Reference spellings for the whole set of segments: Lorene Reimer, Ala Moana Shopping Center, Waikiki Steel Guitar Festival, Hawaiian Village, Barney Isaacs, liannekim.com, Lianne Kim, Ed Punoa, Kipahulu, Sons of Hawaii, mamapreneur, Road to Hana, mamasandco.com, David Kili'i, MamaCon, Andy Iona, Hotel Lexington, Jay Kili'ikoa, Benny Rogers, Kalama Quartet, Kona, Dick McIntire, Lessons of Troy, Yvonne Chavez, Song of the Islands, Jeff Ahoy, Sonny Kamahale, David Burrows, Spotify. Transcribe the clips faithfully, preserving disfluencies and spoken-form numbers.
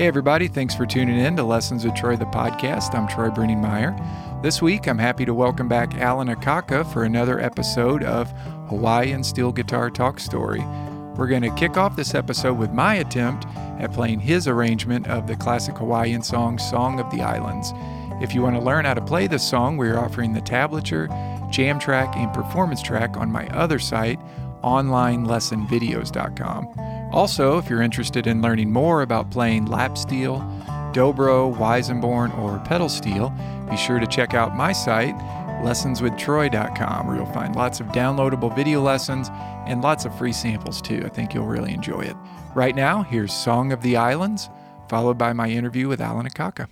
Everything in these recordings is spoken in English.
Hey everybody, thanks for tuning in to Lessons with Troy, the podcast. I'm Troy Bruningmeyer. This week, I'm happy to welcome back Alan Akaka for another episode of Hawaiian Steel Guitar Talk Story. We're going to kick off this episode with my attempt at playing his arrangement of the classic Hawaiian song, Song of the Islands. If you want to learn how to play this song, we are offering the tablature, jam track, and performance track on my other site, online lesson videos dot com. Also, if you're interested in learning more about playing lap steel, dobro, Weisenborn, or pedal steel, be sure to check out my site, lessons with troy dot com, where you'll find lots of downloadable video lessons and lots of free samples too. I think you'll really enjoy it. Right now, here's Song of the Islands, followed by my interview with Alan Akaka.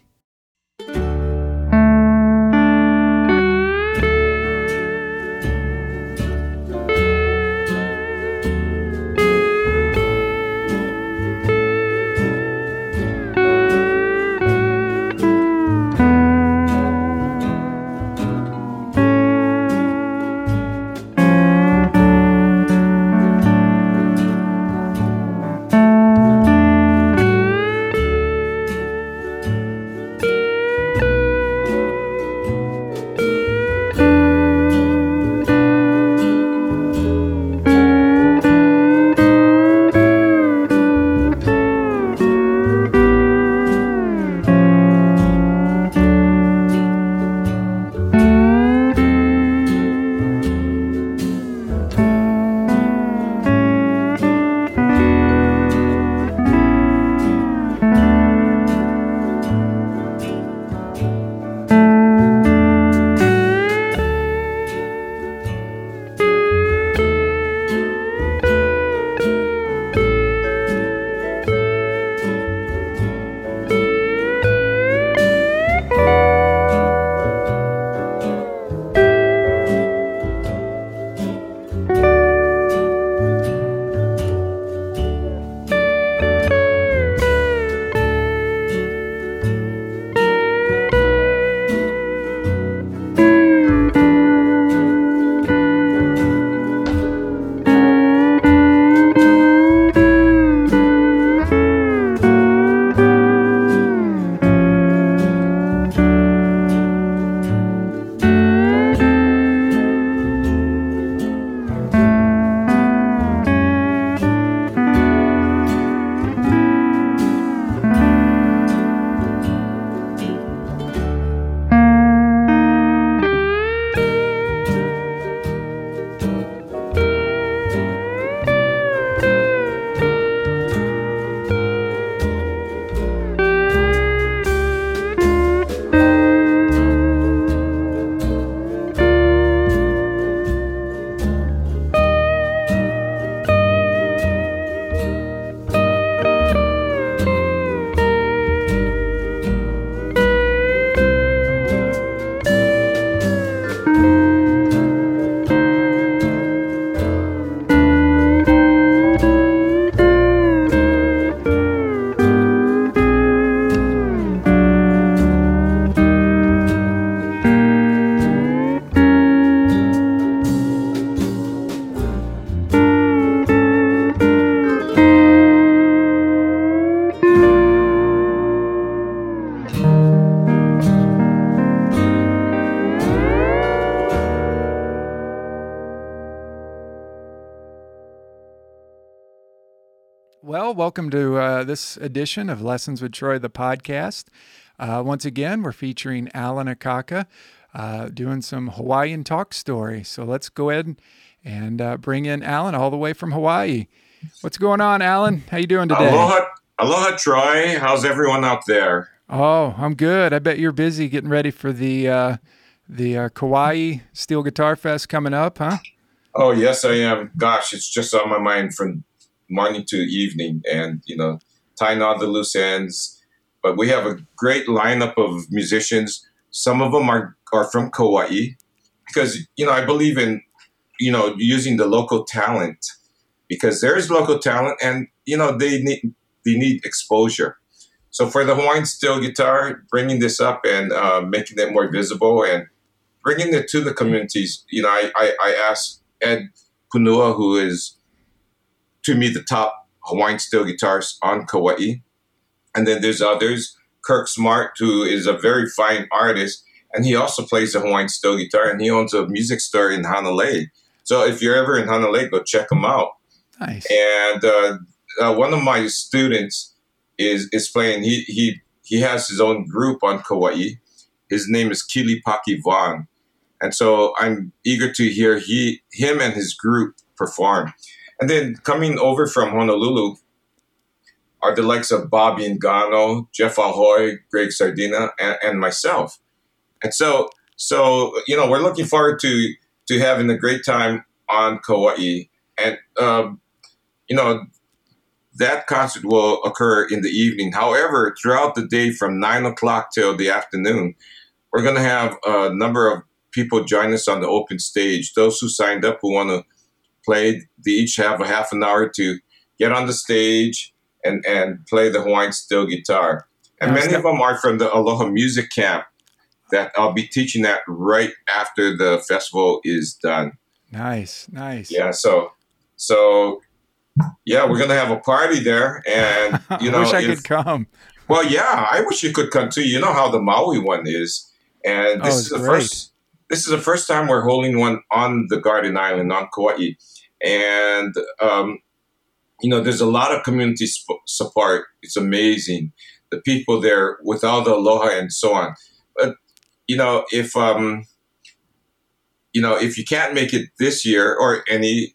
Welcome to uh, this edition of Lessons with Troy, the podcast. Uh, once again, we're featuring Alan Akaka uh, doing some Hawaiian talk story. So let's go ahead and uh, bring in Alan all the way from Hawaii. What's going on, Alan? How you doing today? Aloha, aloha, Troy. How's everyone out there? Oh, I'm good. I bet you're busy getting ready for the uh, the uh, Kauai Steel Guitar Fest coming up, huh? Oh, yes, I am. Gosh, it's just on my mind from morning to evening, and you know, tying all the loose ends. But we have a great lineup of musicians. Some of them are, are from Kauai, because you know I believe in you know using the local talent, because there is local talent, and you know they need they need exposure. So for the Hawaiian Steel Guitar, bringing this up and uh, making it more visible and bringing it to the communities. You know, I I, I asked Ed Punoa, who is to me the top Hawaiian steel guitarist on Kauai. And then there's others. Kirk Smart, who is a very fine artist, and he also plays the Hawaiian steel guitar, and he owns a music store in Hanalei. So if you're ever in Hanalei, go check him out. Nice. And uh, uh, one of my students is is playing. He he he has his own group on Kauai. His name is Kili Paki Vaughn, and so I'm eager to hear he him and his group perform. And then coming over from Honolulu are the likes of Bobby Ngano, Jeff Ahoy, Greg Sardina, and, and myself. And so, so you know, we're looking forward to to having a great time on Kauai. And, um, you know, that concert will occur in the evening. However, throughout the day from nine o'clock till the afternoon, we're going to have a number of people join us on the open stage. Those who signed up who want to play, they each have a half an hour to get on the stage and, and play the Hawaiian steel guitar. And many of them are from the Aloha music camp that I'll be teaching at right after the festival is done. Nice, nice. Yeah, so... So, yeah, we're going to have a party there. And, you know, I wish I if, could come. Well, yeah, I wish you could come too. You know how the Maui one is. And this oh, is the great. first This is the first time we're holding one on the Garden Island, on Kauai. And, um, you know, there's a lot of community sp- support. It's amazing. The people there with all the aloha and so on. But, you know, if, um, you know, if you can't make it this year or any...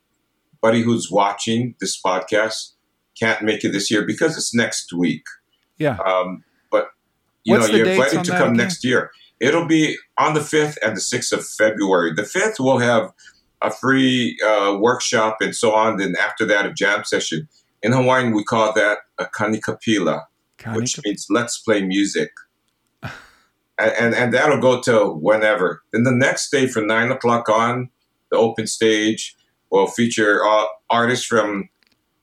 Anybody who's watching this podcast can't make it this year because it's next week. Yeah. Um, but, you What's know, you're invited to come again? next year. It'll be on the fifth and the sixth of February. The fifth, we'll have a free uh, workshop and so on. Then after that, a jam session. In Hawaiian, we call that a kanikapila, Kanika- which means let's play music. and, and, and that'll go till whenever. Then the next day from nine o'clock on, the open stage will feature uh, artists from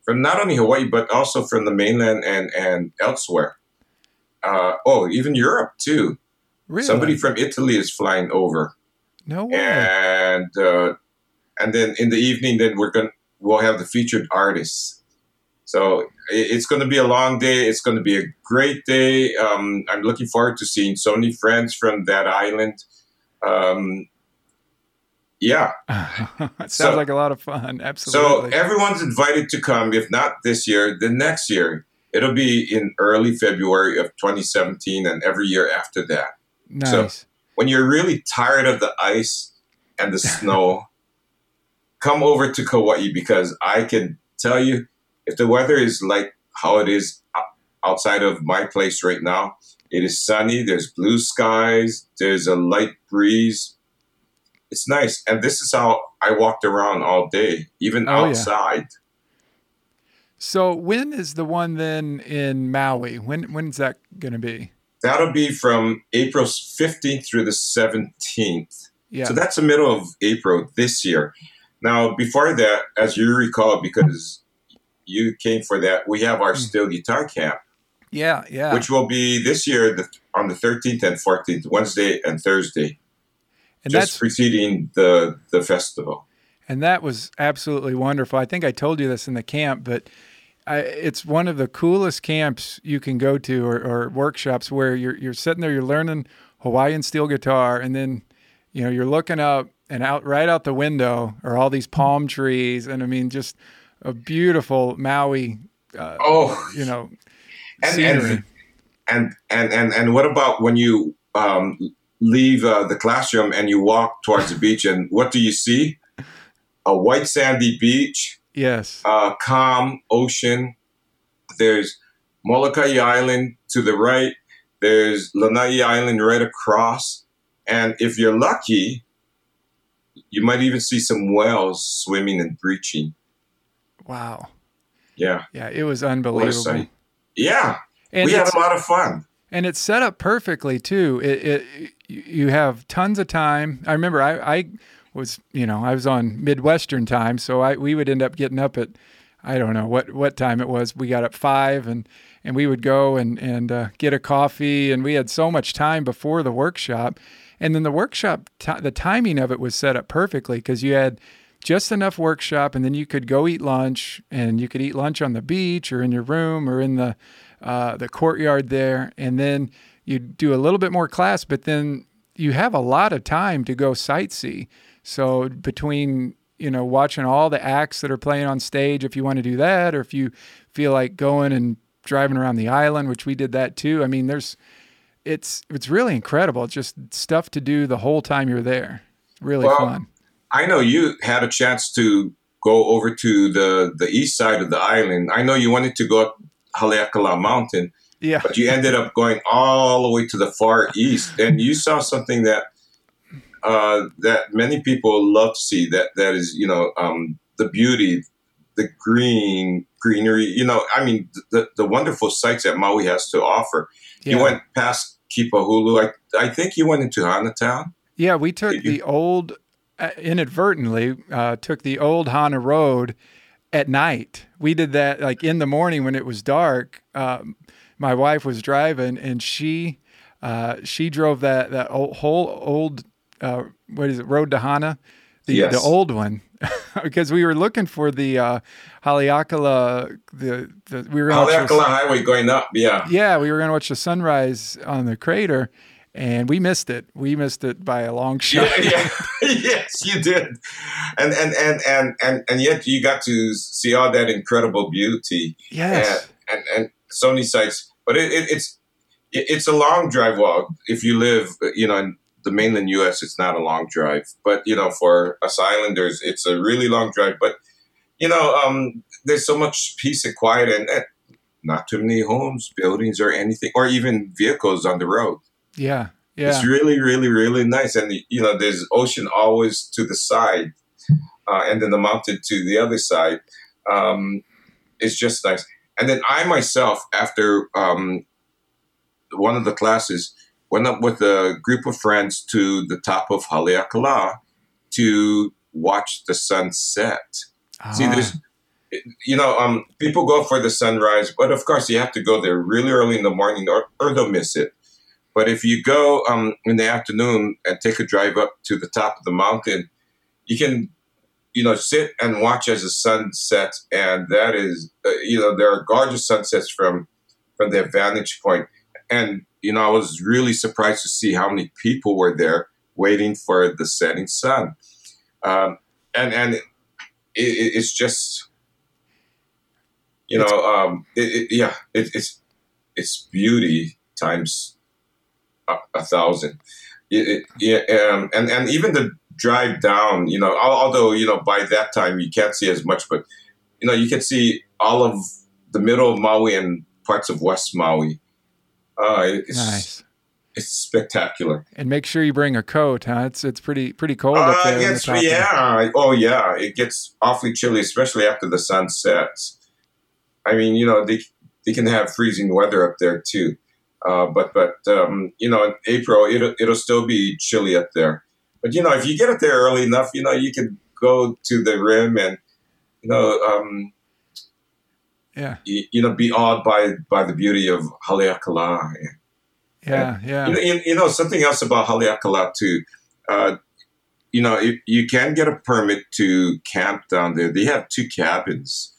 from not only Hawaii, but also from the mainland and, and elsewhere. Uh, oh, even Europe, too. Really? Somebody from Italy is flying over. No way. And, uh, and then in the evening, then we're gonna, we'll have the featured artists. So it, it's going to be a long day. It's going to be a great day. Um, I'm looking forward to seeing so many friends from that island. Um Yeah. It sounds so, like a lot of fun. Absolutely. So everyone's invited to come. If not this year, then next year. It'll be in early February of twenty seventeen and every year after that. Nice. So when you're really tired of the ice and the snow, come over to Kauai because I can tell you if the weather is like how it is outside of my place right now, it is sunny. There's blue skies. There's a light breeze. It's nice. And this is how I walked around all day, even oh, outside. Yeah. So when is the one then in Maui? When When's that going to be? That'll be from April fifteenth through the seventeenth. Yeah. So that's the middle of April this year. Now, before that, as you recall, because you came for that, we have our mm. Steel Guitar Camp. Yeah, yeah. Which will be this year the, on the thirteenth and fourteenth, Wednesday and Thursday. And just that's preceding the, the festival. And that was absolutely wonderful. I think I told you this in the camp, but I, it's one of the coolest camps you can go to or, or workshops where you're you're sitting there, you're learning Hawaiian steel guitar, and then you know you're looking up and out right out the window are all these palm trees, and I mean just a beautiful Maui. Uh, oh, you know, and and, and and and and what about when you? Um, leave uh, the classroom and you walk towards the beach and what do you see? A white sandy beach. Yes. Uh, calm ocean. There's Molokai Island to the right. There's Lanai Island right across. And if you're lucky, you might even see some whales swimming and breaching. Wow. Yeah. Yeah, it was unbelievable. Yeah. And we had a lot of fun. And it's set up perfectly, too. It, it you have tons of time. I remember I, I was, you know, I was on Midwestern time, so I we would end up getting up at, I don't know what, what time it was. We got up five, and, and we would go and, and uh, get a coffee, and we had so much time before the workshop. And then the workshop, t- the timing of it was set up perfectly because you had just enough workshop, and then you could go eat lunch, and you could eat lunch on the beach or in your room or in the uh, the courtyard there, and then you do a little bit more class, but then you have a lot of time to go sightsee. So between, you know, watching all the acts that are playing on stage, if you want to do that, or if you feel like going and driving around the island, which we did that too. I mean, there's, it's, it's really incredible. It's just stuff to do the whole time you're there. It's really well, fun. I know you had a chance to go over to the, the east side of the island. I know you wanted to go up Haleakala Mountain, yeah, but you ended up going all the way to the far east, and you saw something that uh, that many people love to see. That that is, you know, um, the beauty, the green greenery. You know, I mean, the the wonderful sights that Maui has to offer. Yeah. You went past Kipahulu. I I think you went into Hanatown. Yeah, we took Did the you? old. inadvertently uh, took the old Hana Road at night. We did that like in the morning when it was dark. Um, my wife was driving, and she uh, she drove that that old, whole old uh, what is it Road to Hana, the yes. the old one, because we were looking for the uh, Haleakala the, the we were Haleakala the, Highway going up. Yeah, yeah, we were going to watch the sunrise on the crater. And we missed it. We missed it by a long shot. Yeah, yeah. Yes, you did. And and, and, and and and yet you got to see all that incredible beauty. Yes. And and, and so many sights. But it, it, it's it, it's a long drive. Well, if you live, you know, in the mainland U S, it's not a long drive. But, you know, for us islanders, it's a really long drive. But, you know, um, there's so much peace and quiet, and, and not too many homes, buildings, or anything, or even vehicles on the road. Yeah, yeah. It's really, really, really nice. And, you know, there's ocean always to the side uh, and then the mountain to the other side. Um, it's just nice. And then I myself, after um, one of the classes, went up with a group of friends to the top of Haleakala to watch the sunset. Ah. See, there's, you know, um, people go for the sunrise, but of course you have to go there really early in the morning or, or they'll miss it. But if you go um, in the afternoon and take a drive up to the top of the mountain, you can, you know, sit and watch as the sun sets. And that is, uh, you know, there are gorgeous sunsets from, from their vantage point. And, you know, I was really surprised to see how many people were there waiting for the setting sun. Um, and and it, it, it's just, you know, um, it, it, yeah, it, it's it's beauty times a thousand. It, it, yeah, um, and, and even the drive down, you know, although, you know, by that time you can't see as much, but, you know, you can see all of the middle of Maui and parts of West Maui. Uh, it's, nice. It's spectacular. And make sure you bring a coat, huh? It's it's pretty pretty cold uh, up there. It's, the yeah. There. Oh, yeah. It gets awfully chilly, especially after the sun sets. I mean, you know, they, they can have freezing weather up there, too. Uh, but, but um, you know, in April, it'll, it'll still be chilly up there. But, you know, if you get up there early enough, you know, you can go to the rim and, you know, um, yeah, you, you know, be awed by, by the beauty of Haleakala. Yeah, and, yeah. You know, you, you know, something else about Haleakala, too. Uh, you know, if you can get a permit to camp down there. They have two cabins,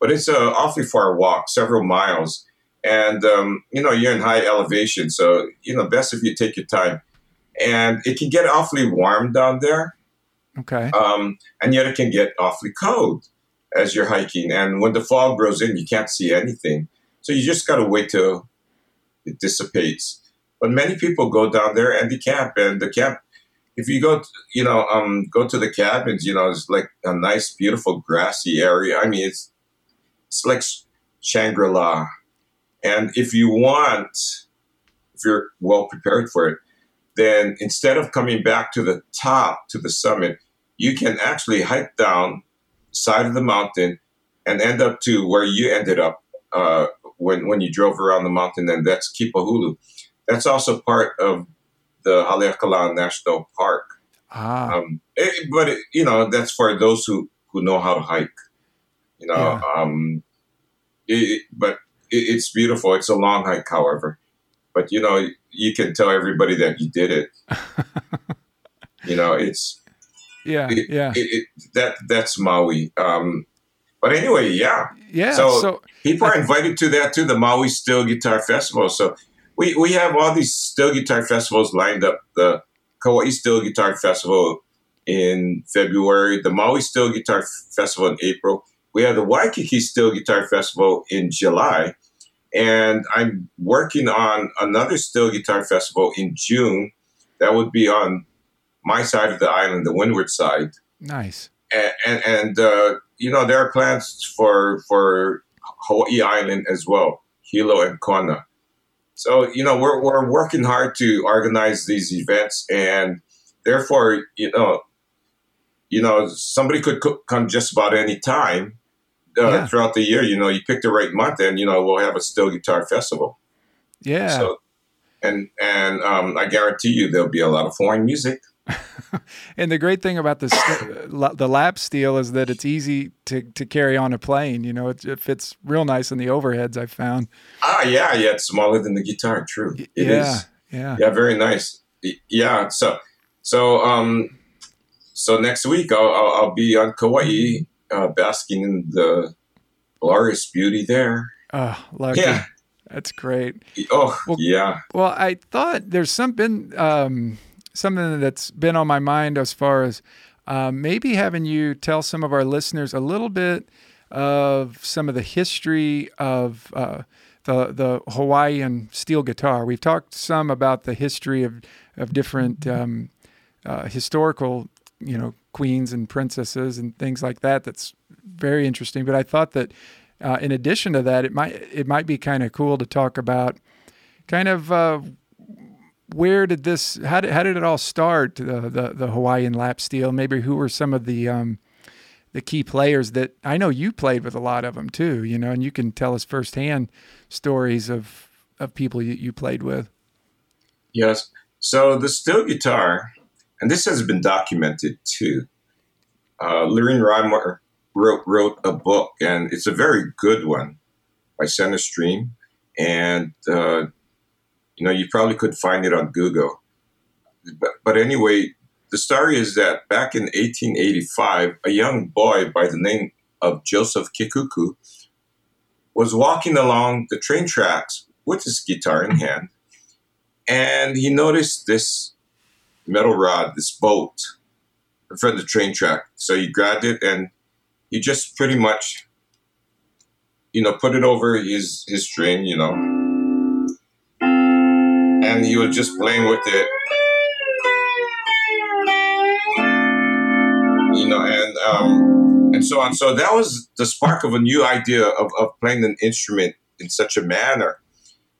but it's an awfully far walk, several miles. And, um, you know, you're in high elevation, so, you know, best if you take your time. And it can get awfully warm down there. Okay. Um, and yet it can get awfully cold as you're hiking. And when the fog grows in, you can't see anything. So you just got to wait till it dissipates. But many people go down there and they camp. And the camp, if you go, to, you know, um, go to the cabins, you know, it's like a nice, beautiful, grassy area. I mean, it's, it's like Shangri-La. And if you want, if you're well prepared for it, then instead of coming back to the top, to the summit, you can actually hike down the side of the mountain and end up to where you ended up uh, when, when you drove around the mountain, and that's Kipahulu. That's also part of the Haleakala National Park. Ah. Um, it, but, it, you know, that's for those who, who know how to hike, you know. Yeah. Um, it, but... It's beautiful. It's a long hike, however. But, you know, you can tell everybody that you did it. You know, it's... Yeah, it, yeah. It, it, that That's Maui. Um, But anyway, yeah. Yeah. So, so people are invited to that too, the Maui Steel Guitar Festival. So we, we have all these steel guitar festivals lined up. The Kauai Steel Guitar Festival in February, the Maui Steel Guitar Festival in April. We have the Waikiki Steel Guitar Festival in July. And I'm working on another steel guitar festival in June that would be on my side of the island, the windward side. Nice. And, and, and uh, you know, there are plans for for Hawaii Island as well, Hilo and Kona. So, you know, we're we're working hard to organize these events, and therefore, you know, you know, somebody could co- come just about any time uh, yeah. throughout the year. You know, you pick the right month, and you know, we'll have a steel guitar festival. Yeah. So, and and um, I guarantee you, there'll be a lot of Hawaiian music. And the great thing about the st- the lap steel is that it's easy to, to carry on a plane. You know, it, it fits real nice in the overheads, I've found. Ah, yeah, yeah. It's smaller than the guitar. True. It yeah, is. Yeah. Yeah. Very nice. Yeah. So, so, um, so next week I'll, I'll, I'll be on Kauai, uh, basking in the glorious beauty there. Oh, lucky. Yeah. That's great. Oh, well, yeah. Well, I thought there's some been, um, something that's been on my mind as far as uh, maybe having you tell some of our listeners a little bit of some of the history of uh, the the Hawaiian steel guitar. We've talked some about the history of, of different um, uh, historical, you know, queens and princesses and things like that. That's very interesting. But I thought that uh, in addition to that, it might, it might be kind of cool to talk about kind of uh, Where did this? How did how did it all start? The the, the Hawaiian lap steel. Maybe who were some of the um, the key players that I know you played with a lot of them too. You know, and you can tell us firsthand stories of of people you, you played with. Yes. So the steel guitar, and this has been documented too. Uh, Lorene Reimer wrote wrote a book, and it's a very good one by Center Stream, and. Uh, You know, you probably could find it on Google. But, but anyway, the story is that back in eighteen eighty-five, a young boy by the name of Joseph Kekuku was walking along the train tracks with his guitar in hand, and he noticed this metal rod, this bolt, in front of the train track. So he grabbed it, and he just pretty much, you know, put it over his, his string, you know. And he was just playing with it, you know, and um, and so on. So that was the spark of a new idea of, of playing an instrument in such a manner.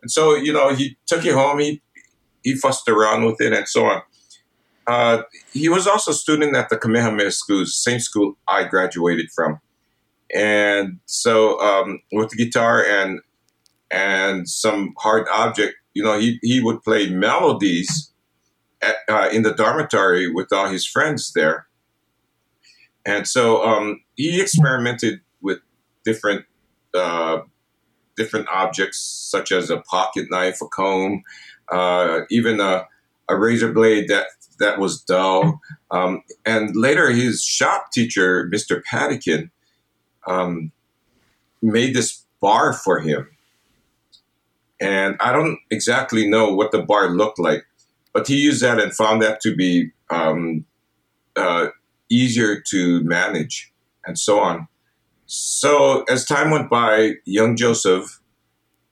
And so, you know, he took it home, he, he fussed around with it and so on. Uh, he was also a student at the Kamehameha School, same school I graduated from. And so um, with the guitar and and some hard object, you know, he, he would play melodies at, uh, in the dormitory with all his friends there. And so um, he experimented with different uh, different objects, such as a pocket knife, a comb, uh, even a, a razor blade that, that was dull. Um, and later his shop teacher, Mister Patikin, um, made this bar for him. And I don't exactly know what the bar looked like, but he used that and found that to be um, uh, easier to manage and so on. So as time went by, young Joseph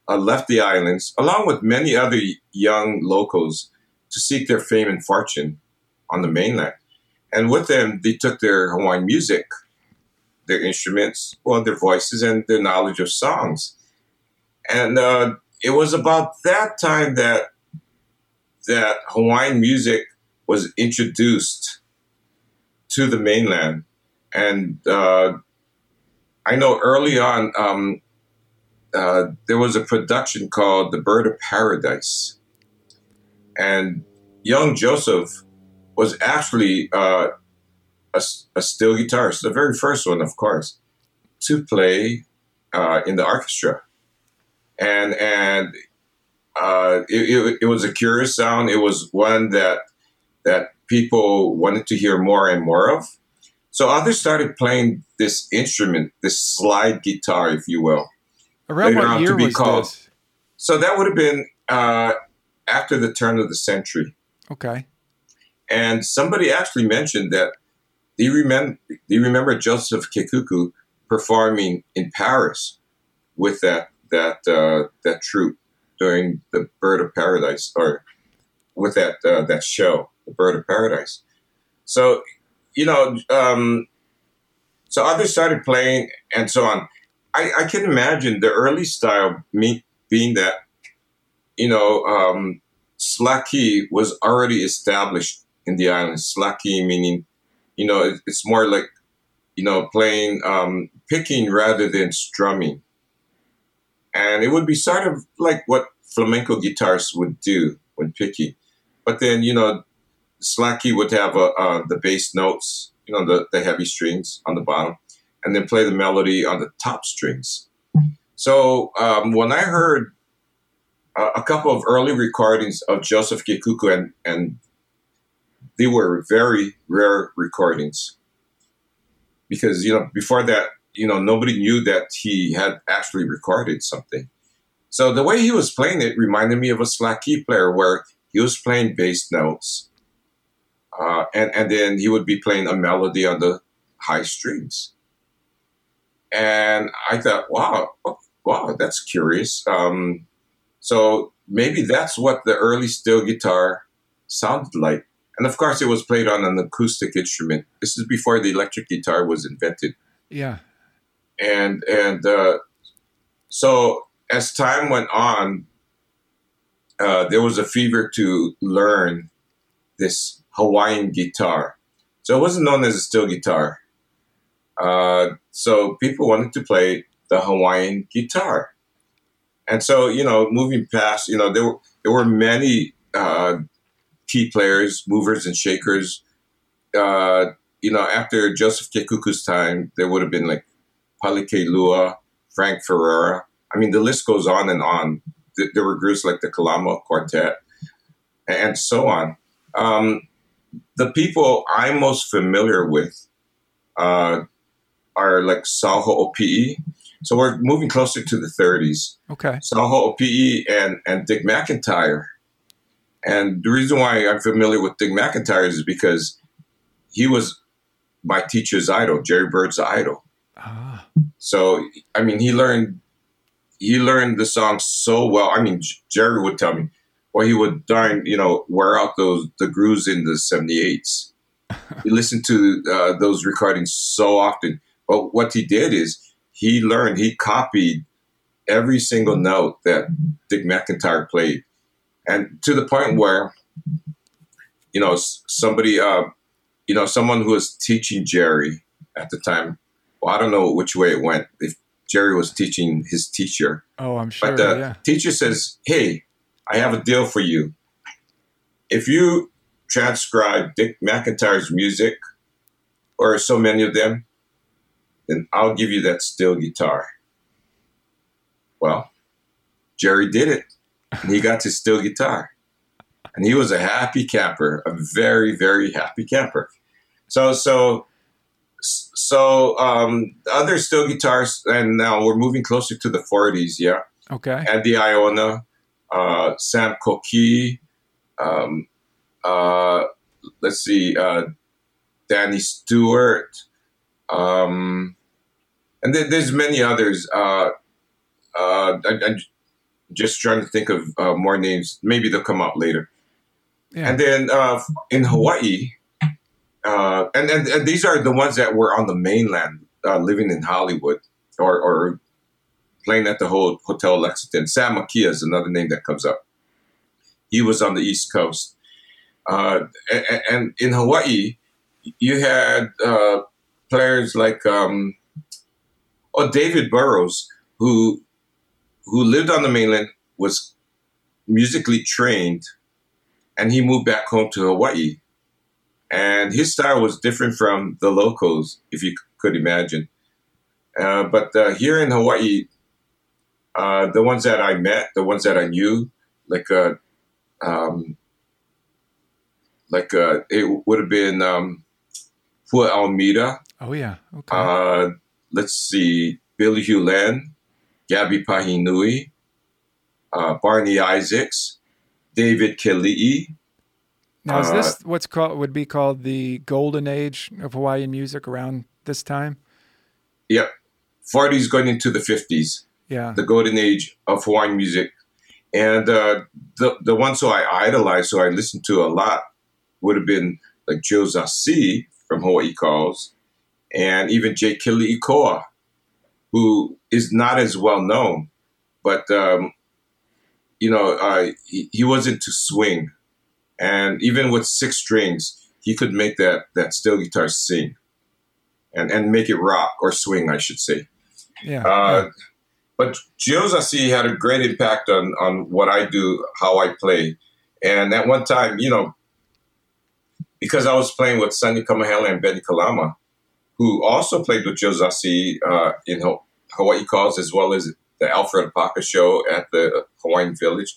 uh, left the islands, along with many other young locals, to seek their fame and fortune on the mainland. And with them, they took their Hawaiian music, their instruments, well, their voices, and their knowledge of songs. And uh it was about that time that that Hawaiian music was introduced to the mainland. And uh, I know early on, um, uh, there was a production called The Bird of Paradise. And young Joseph was actually uh, a, a steel guitarist, the very first one, of course, to play uh, in the orchestra. And and uh, it, it, it was a curious sound. It was one that that people wanted to hear more and more of. So others started playing this instrument, this slide guitar, if you will. Around what year was this? So that would have been uh, after the turn of the century. Okay. And somebody actually mentioned that, do you remember, do you remember Joseph Kekuku performing in Paris with that that uh, that troupe during The Bird of Paradise, or with that uh, that show, The Bird of Paradise? So, you know, um, so others started playing and so on. I, I can imagine the early style me, being that, you know, um, slaki was already established in the island. Slaki meaning, you know, it, it's more like, you know, playing, um, picking rather than strumming. And it would be sort of like what flamenco guitars would do when picking. But then, you know, slaki would have uh, uh, the bass notes, you know, the, the heavy strings on the bottom, and then play the melody on the top strings. So um, when I heard uh, a couple of early recordings of Joseph Kekuku, and, and they were very rare recordings because, you know, before that, you know, nobody knew that he had actually recorded something. So the way he was playing it reminded me of a slaki player where he was playing bass notes uh, and, and then he would be playing a melody on the high strings. And I thought, wow, oh, wow, that's curious. Um, so maybe that's what the early steel guitar sounded like. And of course, it was played on an acoustic instrument. This is before the electric guitar was invented. Yeah. And and uh, so as time went on, uh, there was a fever to learn this Hawaiian guitar. So it wasn't known as a steel guitar. Uh, so people wanted to play the Hawaiian guitar. And so, you know, moving past, you know, there were, there were many uh, key players, movers and shakers. Uh, you know, after Joseph Kekuku's time, there would have been like Pali Keilua, Frank Ferreira. I mean, the list goes on and on. There were groups like the Kalama Quartet and so on. Um, the people I'm most familiar with uh, are like Sao Ho'opii. So we're moving closer to the thirties. Okay. Sao Ho'opii and, and Dick McIntire. And the reason why I'm familiar with Dick McIntire is because he was my teacher's idol, Jerry Bird's idol. Ah. So, I mean, he learned he learned the song so well. I mean, Jerry would tell me, or he would darn, you know, wear out those the grooves in the seventy-eights. He listened to uh, those recordings so often. But what he did is he learned, he copied every single note that Dick McIntire played. And to the point where, you know, somebody, uh, you know, someone who was teaching Jerry at the time, well, I don't know which way it went, if Jerry was teaching his teacher. Oh, I'm sure, But the yeah. teacher says, hey, I have a deal for you. If you transcribe Dick McIntire's music, or so many of them, then I'll give you that steel guitar. Well, Jerry did it. And he got his steel guitar. And he was a happy camper, a very, very happy camper. So, so, so um, other steel guitars, and now we're moving closer to the forties, yeah? Okay. Andy Iona, uh, Sam Koki, um, uh, let's see, uh, Danny Stewart, um, and th- there's many others. Uh, uh, I, I, Just trying to think of uh, more names. Maybe they'll come out later. Yeah. And then uh, in Hawaii, uh, and, and and these are the ones that were on the mainland, uh, living in Hollywood or, or playing at the whole Hotel Lexington. Sam Makia is another name that comes up. He was on the East Coast. Uh, and, and in Hawaii, you had uh, players like um, oh, David Burrows, who... who lived on the mainland, was musically trained, and he moved back home to Hawaii. And his style was different from the locals, if you could imagine. Uh, but uh, here in Hawaii, uh, the ones that I met, the ones that I knew, like uh, um, like uh, it would have been um, for Almeida. Oh, yeah. Okay. Uh, let's see. Billy Hew Len, Gabby Pahinui, uh, Barney Isaacs, David Kili'i. Now, is this uh, what's called would be called the golden age of Hawaiian music around this time? Yep. forties going into the fifties. Yeah. The golden age of Hawaiian music. And uh, the the ones who I idolized, who I listened to a lot, would have been like Jules Ah See from Hawaii Calls, and even Jay Kili'ikoa, who is not as well known, but um, you know uh, he, he was into swing, and even with six strings, he could make that that steel guitar sing, and and make it rock or swing, I should say. Yeah. Uh, yeah. But Jules Ah See had a great impact on, on what I do, how I play. And at one time, you know, because I was playing with Sonny Kamahale and Benny Kalama, who also played with Jules Ah See uh, in Hawaii Calls, as well as the Alfred Apaka show at the Hawaiian Village.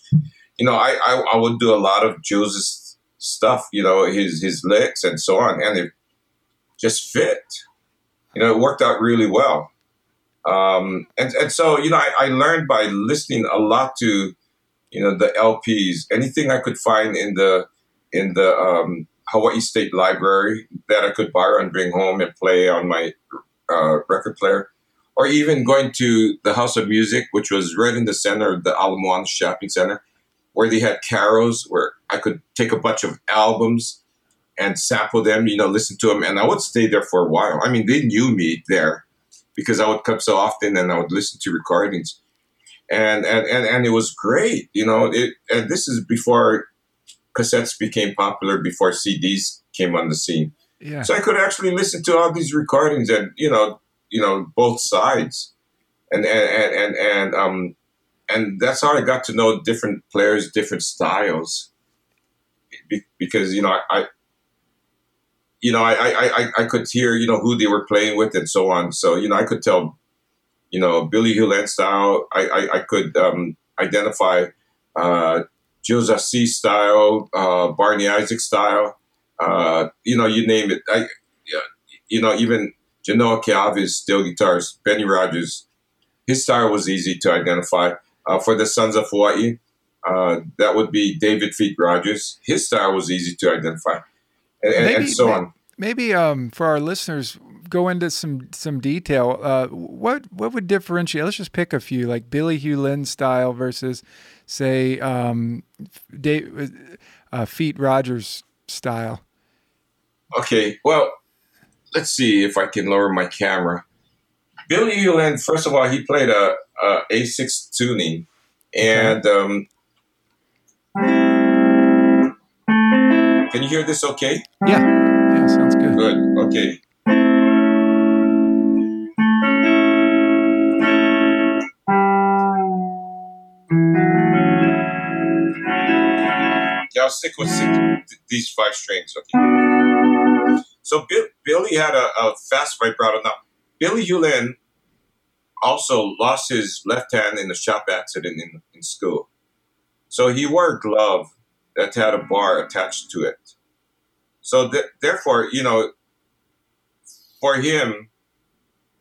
You know, I, I, I would do a lot of Jules' stuff, you know, his, his licks and so on. And it just fit. You know, it worked out really well. Um, and, and so, you know, I, I learned by listening a lot to, you know, the L Ps, anything I could find in the in the um, Hawaii State Library that I could borrow and bring home and play on my uh, record player, or even going to the House of Music, which was right in the center of the Ala Moana Shopping Center, where they had carols, where I could take a bunch of albums and sample them, you know, listen to them. And I would stay there for a while. I mean, they knew me there, because I would come so often and I would listen to recordings, and and, and, and it was great, you know. It, and this is before cassettes became popular, before C Ds came on the scene. Yeah. So I could actually listen to all these recordings, and you know, you know, both sides, and and and and um, and that's how I got to know different players, different styles, Be- because you know I. I You know, I, I I I could hear, you know, who they were playing with and so on. So, you know, I could tell, you know, Billy Hew Len style. I, I, I could um, identify uh, Jules Ah See style, uh, Barney Isaacs style, uh, you know, you name it. I, you know, even Genoa Chiavi's steel guitars, Benny Rogers, his style was easy to identify. Uh, for the Sons of Hawaii, uh, that would be David Feet Rogers. His style was easy to identify. And, maybe, and so on. Maybe um, for our listeners, go into some some detail. Uh, what what would differentiate? Let's just pick a few, like Billy Hew Len style versus, say, um, Dave, uh, Feet Rogers style. Okay, well, let's see if I can lower my camera. Billy Hew Len, first of all, he played a, a A six tuning, and. Okay. Um, Can you hear this okay? Yeah. Yeah, sounds good. Good. Okay. Yeah, I'll stick with six, these five strings. Okay. So Bill, Billy had a, a fast vibrato. Now, Billy Hew Len also lost his left hand in a shop accident in, in school. So he wore a glove that had a bar attached to it. So th- therefore, you know, for him,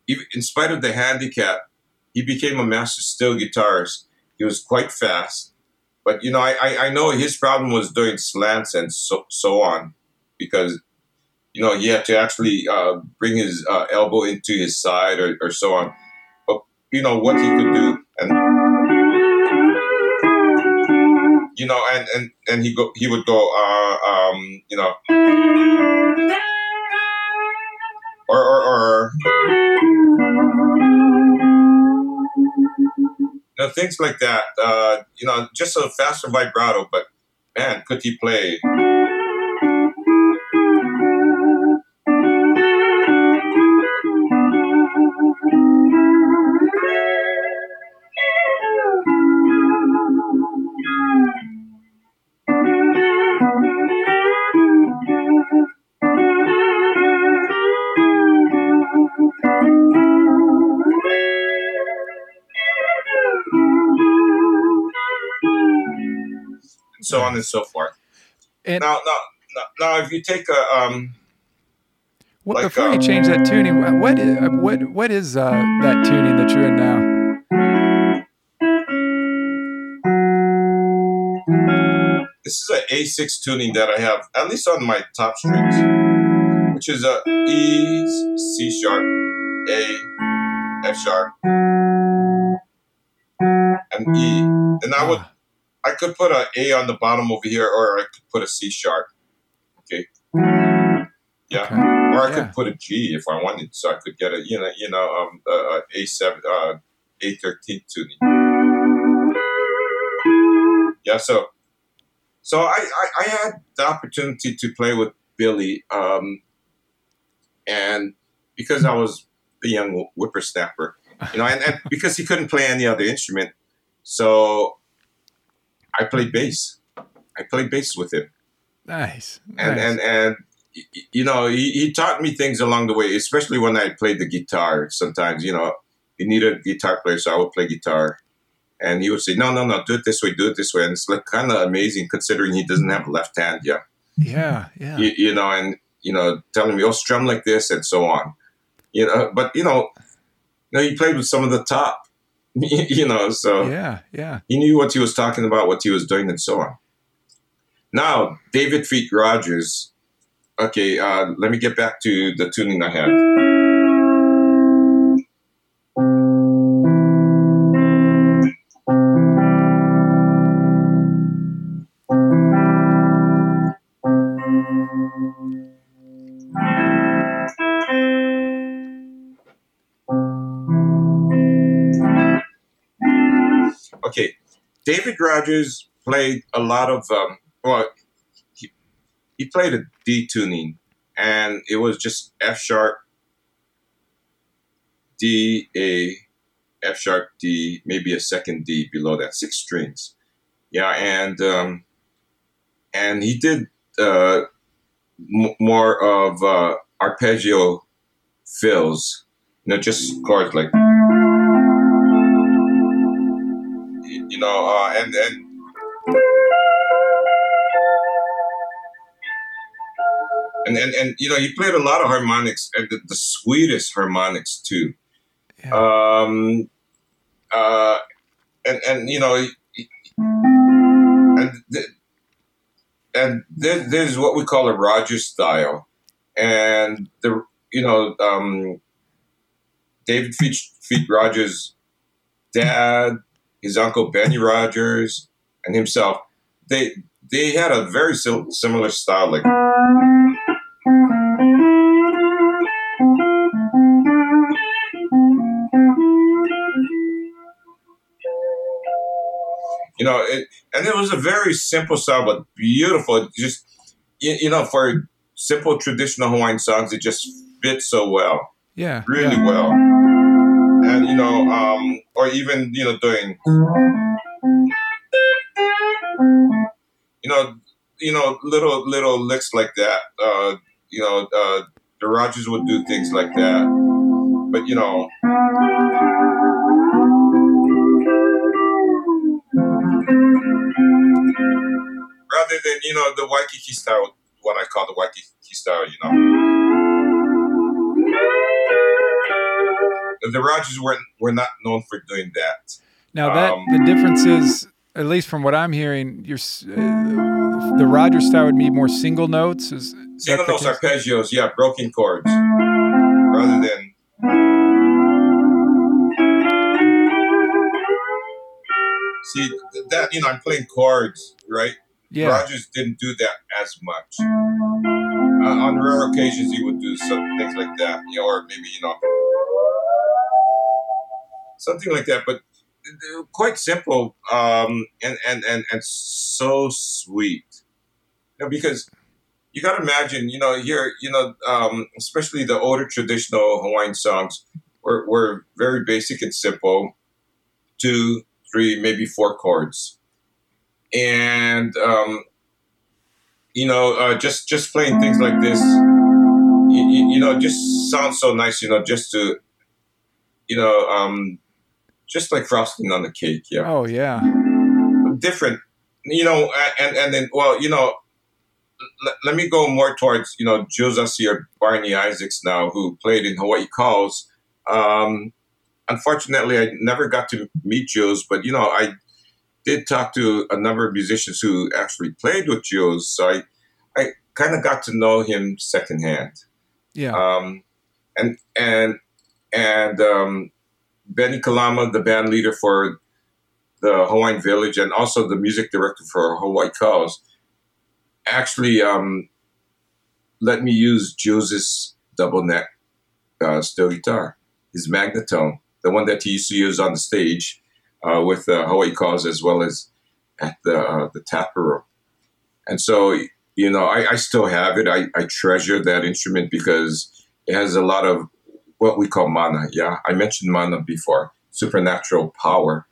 even in spite of the handicap, he became a master steel guitarist. He was quite fast. But, you know, I, I, I know his problem was doing slants and so, so on, because, you know, he had to actually uh, bring his uh, elbow into his side or, or so on. But, you know, what he could do and... You know, and, and, and he go he would go, uh, um, you know, or, or, or, you know, things like that. Uh, you know, just a faster vibrato, but man, could he play? So on and so forth. And now, now, now, if you take a um, Well, like, before uh, you change that tuning, what is, what what is uh, that tuning that you're in now? This is an A six tuning that I have, at least on my top strings, which is a E, C sharp, A, F sharp, and E. And I would, I could put an A on the bottom over here, or I could put a C sharp. Okay. Yeah. Okay. Or I yeah. could put a G if I wanted, so I could get a you know you know um uh, a seven uh a thirteen tuning. Yeah, so so I, I, I had the opportunity to play with Billy, um, and because I was a young whippersnapper, you know, and, and because he couldn't play any other instrument, so I played bass. I played bass with him. Nice. And nice. and and. You know, he, he taught me things along the way, especially when I played the guitar. Sometimes, you know, you needed a guitar player, so I would play guitar. And he would say, no, no, no, do it this way, do it this way. And it's like kind of amazing considering he doesn't have a left hand yet. Yeah, yeah. You, you know, and, you know, telling me, oh, strum like this and so on. You know, but, you know, you know he played with some of the top, you know, so. Yeah, yeah. He knew what he was talking about, what he was doing and so on. Now, David Feet Rogers. Okay, uh, let me get back to the tuning I had. Okay, David Rogers played a lot of, um, well, he played a D tuning, and it was just F sharp, D, A, F sharp, D, maybe a second D below that, six strings. Yeah, and um, and he did uh, m- more of uh, arpeggio fills, you know, just chords like, you know, uh, and and. And, and and you know, he played a lot of harmonics, and the, the sweetest harmonics too. Yeah. Um, uh, and and you know, and and there's, there's what we call a Rogers style, and the you know, um, David Feet, Feet Rogers' dad, his uncle Benny Rogers, and himself, they they had a very sim- similar style, like. You know, it, and it was a very simple style, but beautiful. Just, you, you know, for simple traditional Hawaiian songs, it just fits so well. Yeah. Really yeah. well. And, you know, um, or even, you know, doing, you know, you know, little, little licks like that. Uh, you know, uh, the Rogers would do things like that. But, you know... Rather than, you know, the Waikiki style, what I call the Waikiki style, you know. The Rogers were, were not known for doing that. Now, that um, the difference is, at least from what I'm hearing, you're, uh, the Rogers style would be more single notes. Is, is single notes, arpeggios, yeah, broken chords. Rather than... See, that, you know, I'm playing chords, right? Yeah. Rogers didn't do that as much. Uh, on rare occasions, he would do some things like that, you know, or maybe, you know, something like that. But quite simple, um, and, and, and, and so sweet. You know, because you got to imagine, you know, here, you know, um, especially the older traditional Hawaiian songs were, were very basic and simple. Two, three, maybe four chords. And, um, you know, uh, just, just playing things like this, you, you know, just sounds so nice, you know, just to, you know, um, just like frosting on the cake. Yeah. Oh, yeah. Different, you know, and, and then, well, you know, let, let me go more towards, you know, Jules Ah See or Barney Isaacs now, who played in Hawaii Calls. Um, unfortunately, I never got to meet Jules, but, you know, I did talk to a number of musicians who actually played with Jules, so I, I kind of got to know him secondhand. Yeah. Um, and and and um, Benny Kalama, the band leader for the Hawaiian Village and also the music director for Hawaii Calls, actually um, let me use Jules's double neck uh, steel guitar, his magnetone, the one that he used to use on the stage uh, with uh, Hawaii Calls as well as at the uh, the Tapa Room. And so, you know, I, I still have it. I, I treasure that instrument because it has a lot of what we call mana. Yeah, I mentioned mana before, supernatural power.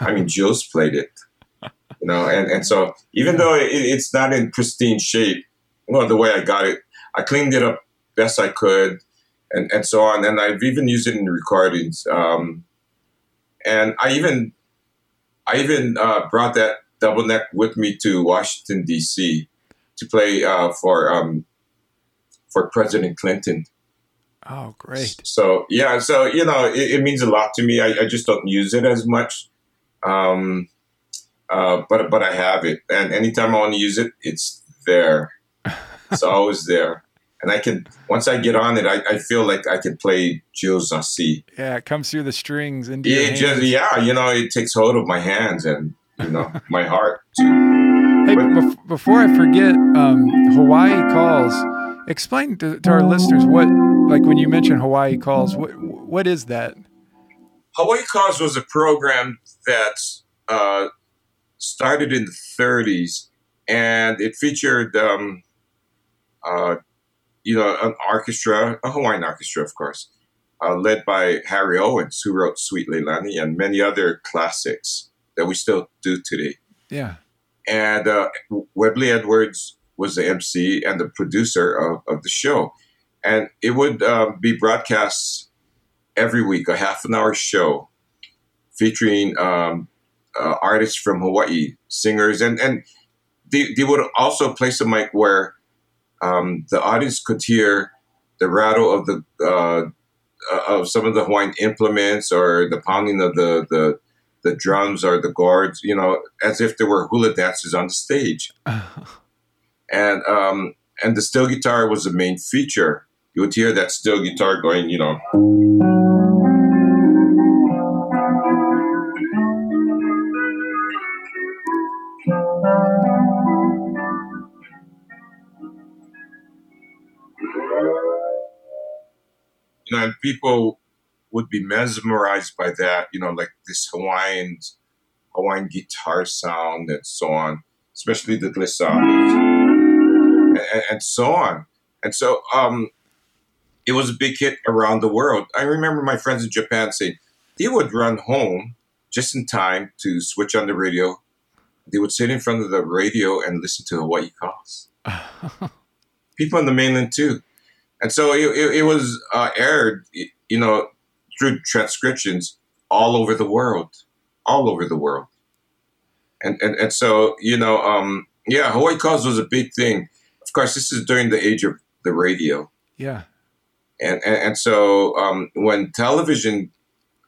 I mean, Jules played it, you know, and, and so even though it, it's not in pristine shape, well, the way I got it, I cleaned it up best I could and, and so on. And I've even used it in recordings. Um, and I even I even uh, brought that double neck with me to Washington, D C to play uh, for um, for President Clinton. Oh, great. So, yeah, so, you know, it, it means a lot to me. I, I just don't use it as much. Um, uh, but but I have it, and anytime I want to use it, it's there. It's always there, and I can once I get on it, I, I feel like I can play Jules Ah See. Yeah, it comes through the strings into your hands. Just, yeah, you know, it takes hold of my hands and you know my heart too. Hey, but, be- before I forget, um, Hawaii Calls. Explain to, to our listeners what, like, when you mention Hawaii Calls, what what is that? Hawaii Calls was a program that uh, started in the thirties, and it featured, um, uh, you know, an orchestra, a Hawaiian orchestra, of course, uh, led by Harry Owens, who wrote Sweet Leilani and many other classics that we still do today. Yeah. And uh, Webley Edwards was the M C and the producer of, of the show. And it would uh, be broadcast every week, a half an hour show featuring um, uh, artists from Hawaii, singers, and, and they, they would also place a mic where um, the audience could hear the rattle of the uh, of some of the Hawaiian implements or the pounding of the, the the drums or the gourds, you know, as if there were hula dancers on the stage. Oh. And um, and the steel guitar was the main feature. You would hear that steel guitar going, you know. You know, and people would be mesmerized by that, you know, like this Hawaiian Hawaiian guitar sound and so on, especially the glissandi and, and so on. And so um, it was a big hit around the world. I remember my friends in Japan saying they would run home just in time to switch on the radio. They would sit in front of the radio and listen to Hawaii Calls. People on the mainland too. And so it, it, it was uh, aired, you know, through transcriptions all over the world, all over the world. And and, and so, you know, um, yeah, Hawaii Calls was a big thing. Of course, this is during the age of the radio. Yeah. And and, and so um, when television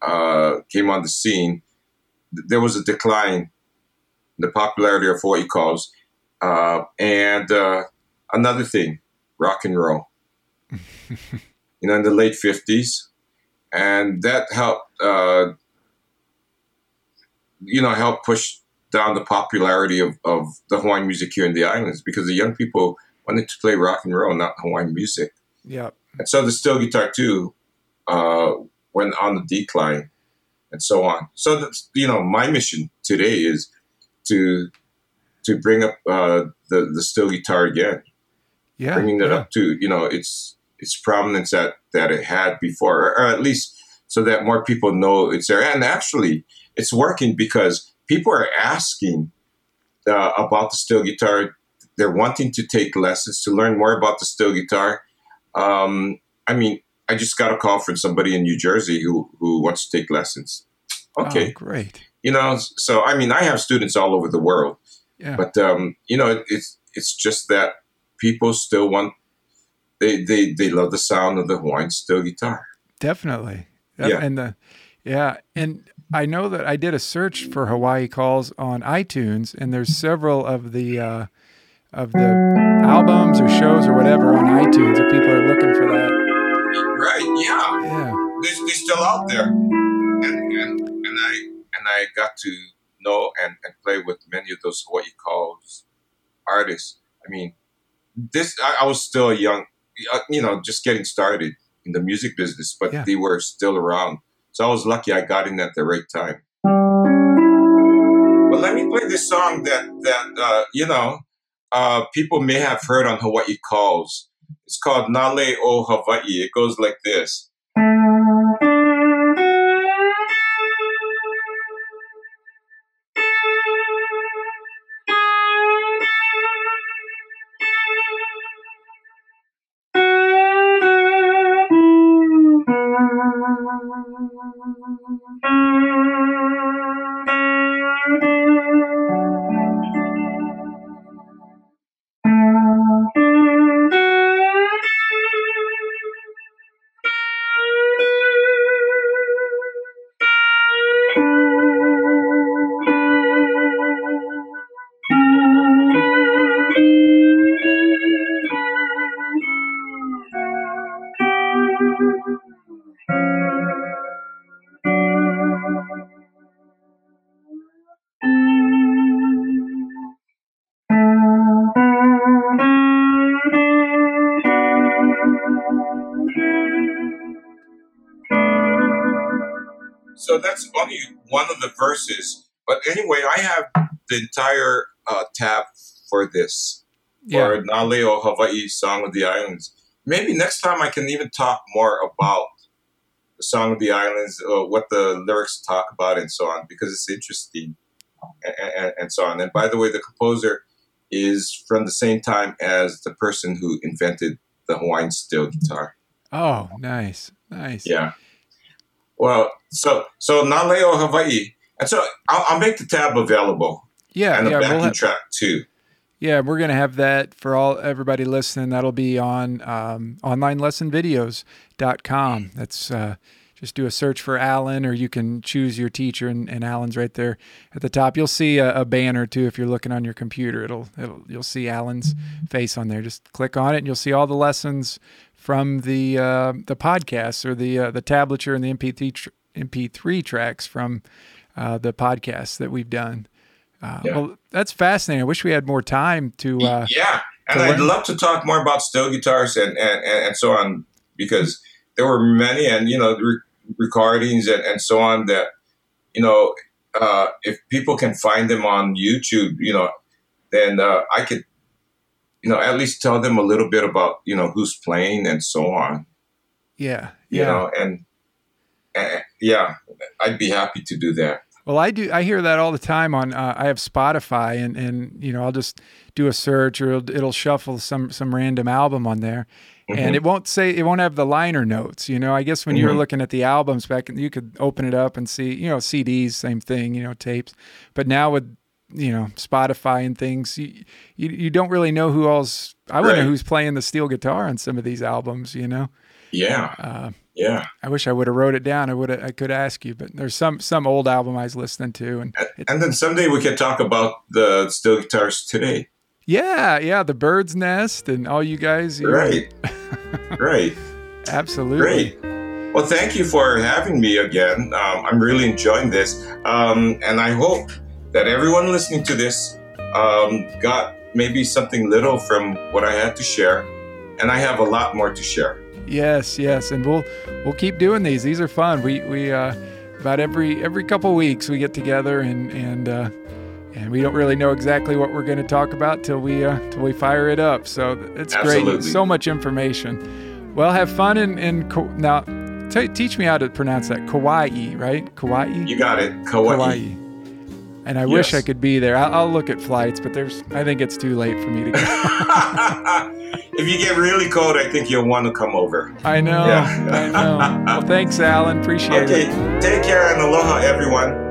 uh, came on the scene, th- there was a decline in the popularity of Hawaii Calls. Uh, and uh, another thing, rock and roll. You know, in the late fifties, and that helped, uh, you know, help push down the popularity of, of the Hawaiian music here in the islands because the young people wanted to play rock and roll, not Hawaiian music. Yeah, and so the steel guitar too uh, went on the decline, and so on. So that's, you know, my mission today is to to bring up uh, the the steel guitar again. Yeah, bringing that yeah. up to, you know, its its prominence that, that it had before, or at least so that more people know it's there. And actually, it's working because people are asking uh, about the steel guitar. They're wanting to take lessons, to learn more about the steel guitar. Um, I mean, I just got a call from somebody in New Jersey who, who wants to take lessons. Okay. Oh, great. You know, so, I mean, I have students all over the world. Yeah. But, um, you know, it, it's it's just that people still want, they, they, they love the sound of the Hawaiian steel guitar. Definitely. Yeah. And the, yeah. And I know that I did a search for Hawaii Calls on iTunes, and there's several of the, uh, of the albums or shows or whatever on iTunes if people are looking for that. Right. Yeah. Yeah. They're, they're still out there. And, and, and I, and I got to know and, and play with many of those Hawaii Calls artists. I mean, this, I, I was still young, you know, just getting started in the music business, but yeah. they were still around. So I was lucky I got in at the right time. But let me play this song that, that uh, you know, uh, people may have heard on Hawaii Calls. It's called Nale o Hawaii. It goes like this. So that's only one of the verses. But anyway, I have the entire uh, tab for this. Yeah. Or Nale o Hawaii, Song of the Islands. Maybe next time I can even talk more about the Song of the Islands, uh, what the lyrics talk about and so on, because it's interesting and, and, and so on. And by the way, the composer is from the same time as the person who invented the Hawaiian steel guitar. Oh, nice. Nice. Yeah. Well, so so Nale o Hawaii, and so I'll, I'll make the tab available. Yeah, and the yeah, backing we'll have, track too. Yeah, we're gonna have that for all everybody listening. That'll be on um, online lesson videos dot com. That's uh, just do a search for Alan, or you can choose your teacher, and, and Alan's right there at the top. You'll see a, a banner too if you're looking on your computer. It'll, it'll you'll see Alan's face on there. Just click on it, and you'll see all the lessons from the uh, the podcasts, or the uh, the tablature and the M P three tracks from uh, the podcasts that we've done. Uh, yeah. Well, that's fascinating. I wish we had more time to. Uh, yeah, and to I'd learn. love to talk more about steel guitars and, and, and so on, because there were many, and you know, re- recordings and, and so on that, you know, uh, if people can find them on YouTube, you know, then uh, I could. You know, at least tell them a little bit about, you know, who's playing and so on. Yeah. Yeah. You know, and, and yeah, I'd be happy to do that. Well, I do. I hear that all the time on, uh, I have Spotify, and, and, you know, I'll just do a search, or it'll, it'll shuffle some, some random album on there, mm-hmm. and it won't say, it won't have the liner notes. You know, I guess when mm-hmm. you were looking at the albums back, you could open it up and see, you know, C Ds, same thing, you know, tapes, but now with, you know, Spotify and things, you, you, you don't really know who all's, I wouldn't right. know who's playing the steel guitar on some of these albums, you know? Yeah. Uh, yeah. I wish I would have wrote it down. I would have, I could ask you, but there's some, some old album I was listening to. And, it, and then someday we could talk about the steel guitars today. Yeah. Yeah. The Bird's Nest and all you guys. You right. right. Absolutely. Great. Well, thank you for having me again. Um, I'm really enjoying this. Um, and I hope that everyone listening to this um, got maybe something little from what I had to share, and I have a lot more to share. Yes, yes, and we'll we'll keep doing these. These are fun. We we uh, about every every couple weeks we get together, and and uh, and we don't really know exactly what we're going to talk about till we uh, till we fire it up. So it's Absolutely. great. So much information. Well, have fun and and co- now t- teach me how to pronounce that. Kauai, right? Kauai. You got it. Kauai. Kauai. And I yes. wish I could be there. I'll, I'll look at flights, but there's. I think it's too late for me to go. If you get really cold, I think you'll want to come over. I know. Yeah. I know. Well, thanks, Alan. Appreciate okay. it. Okay. Take care and aloha, everyone.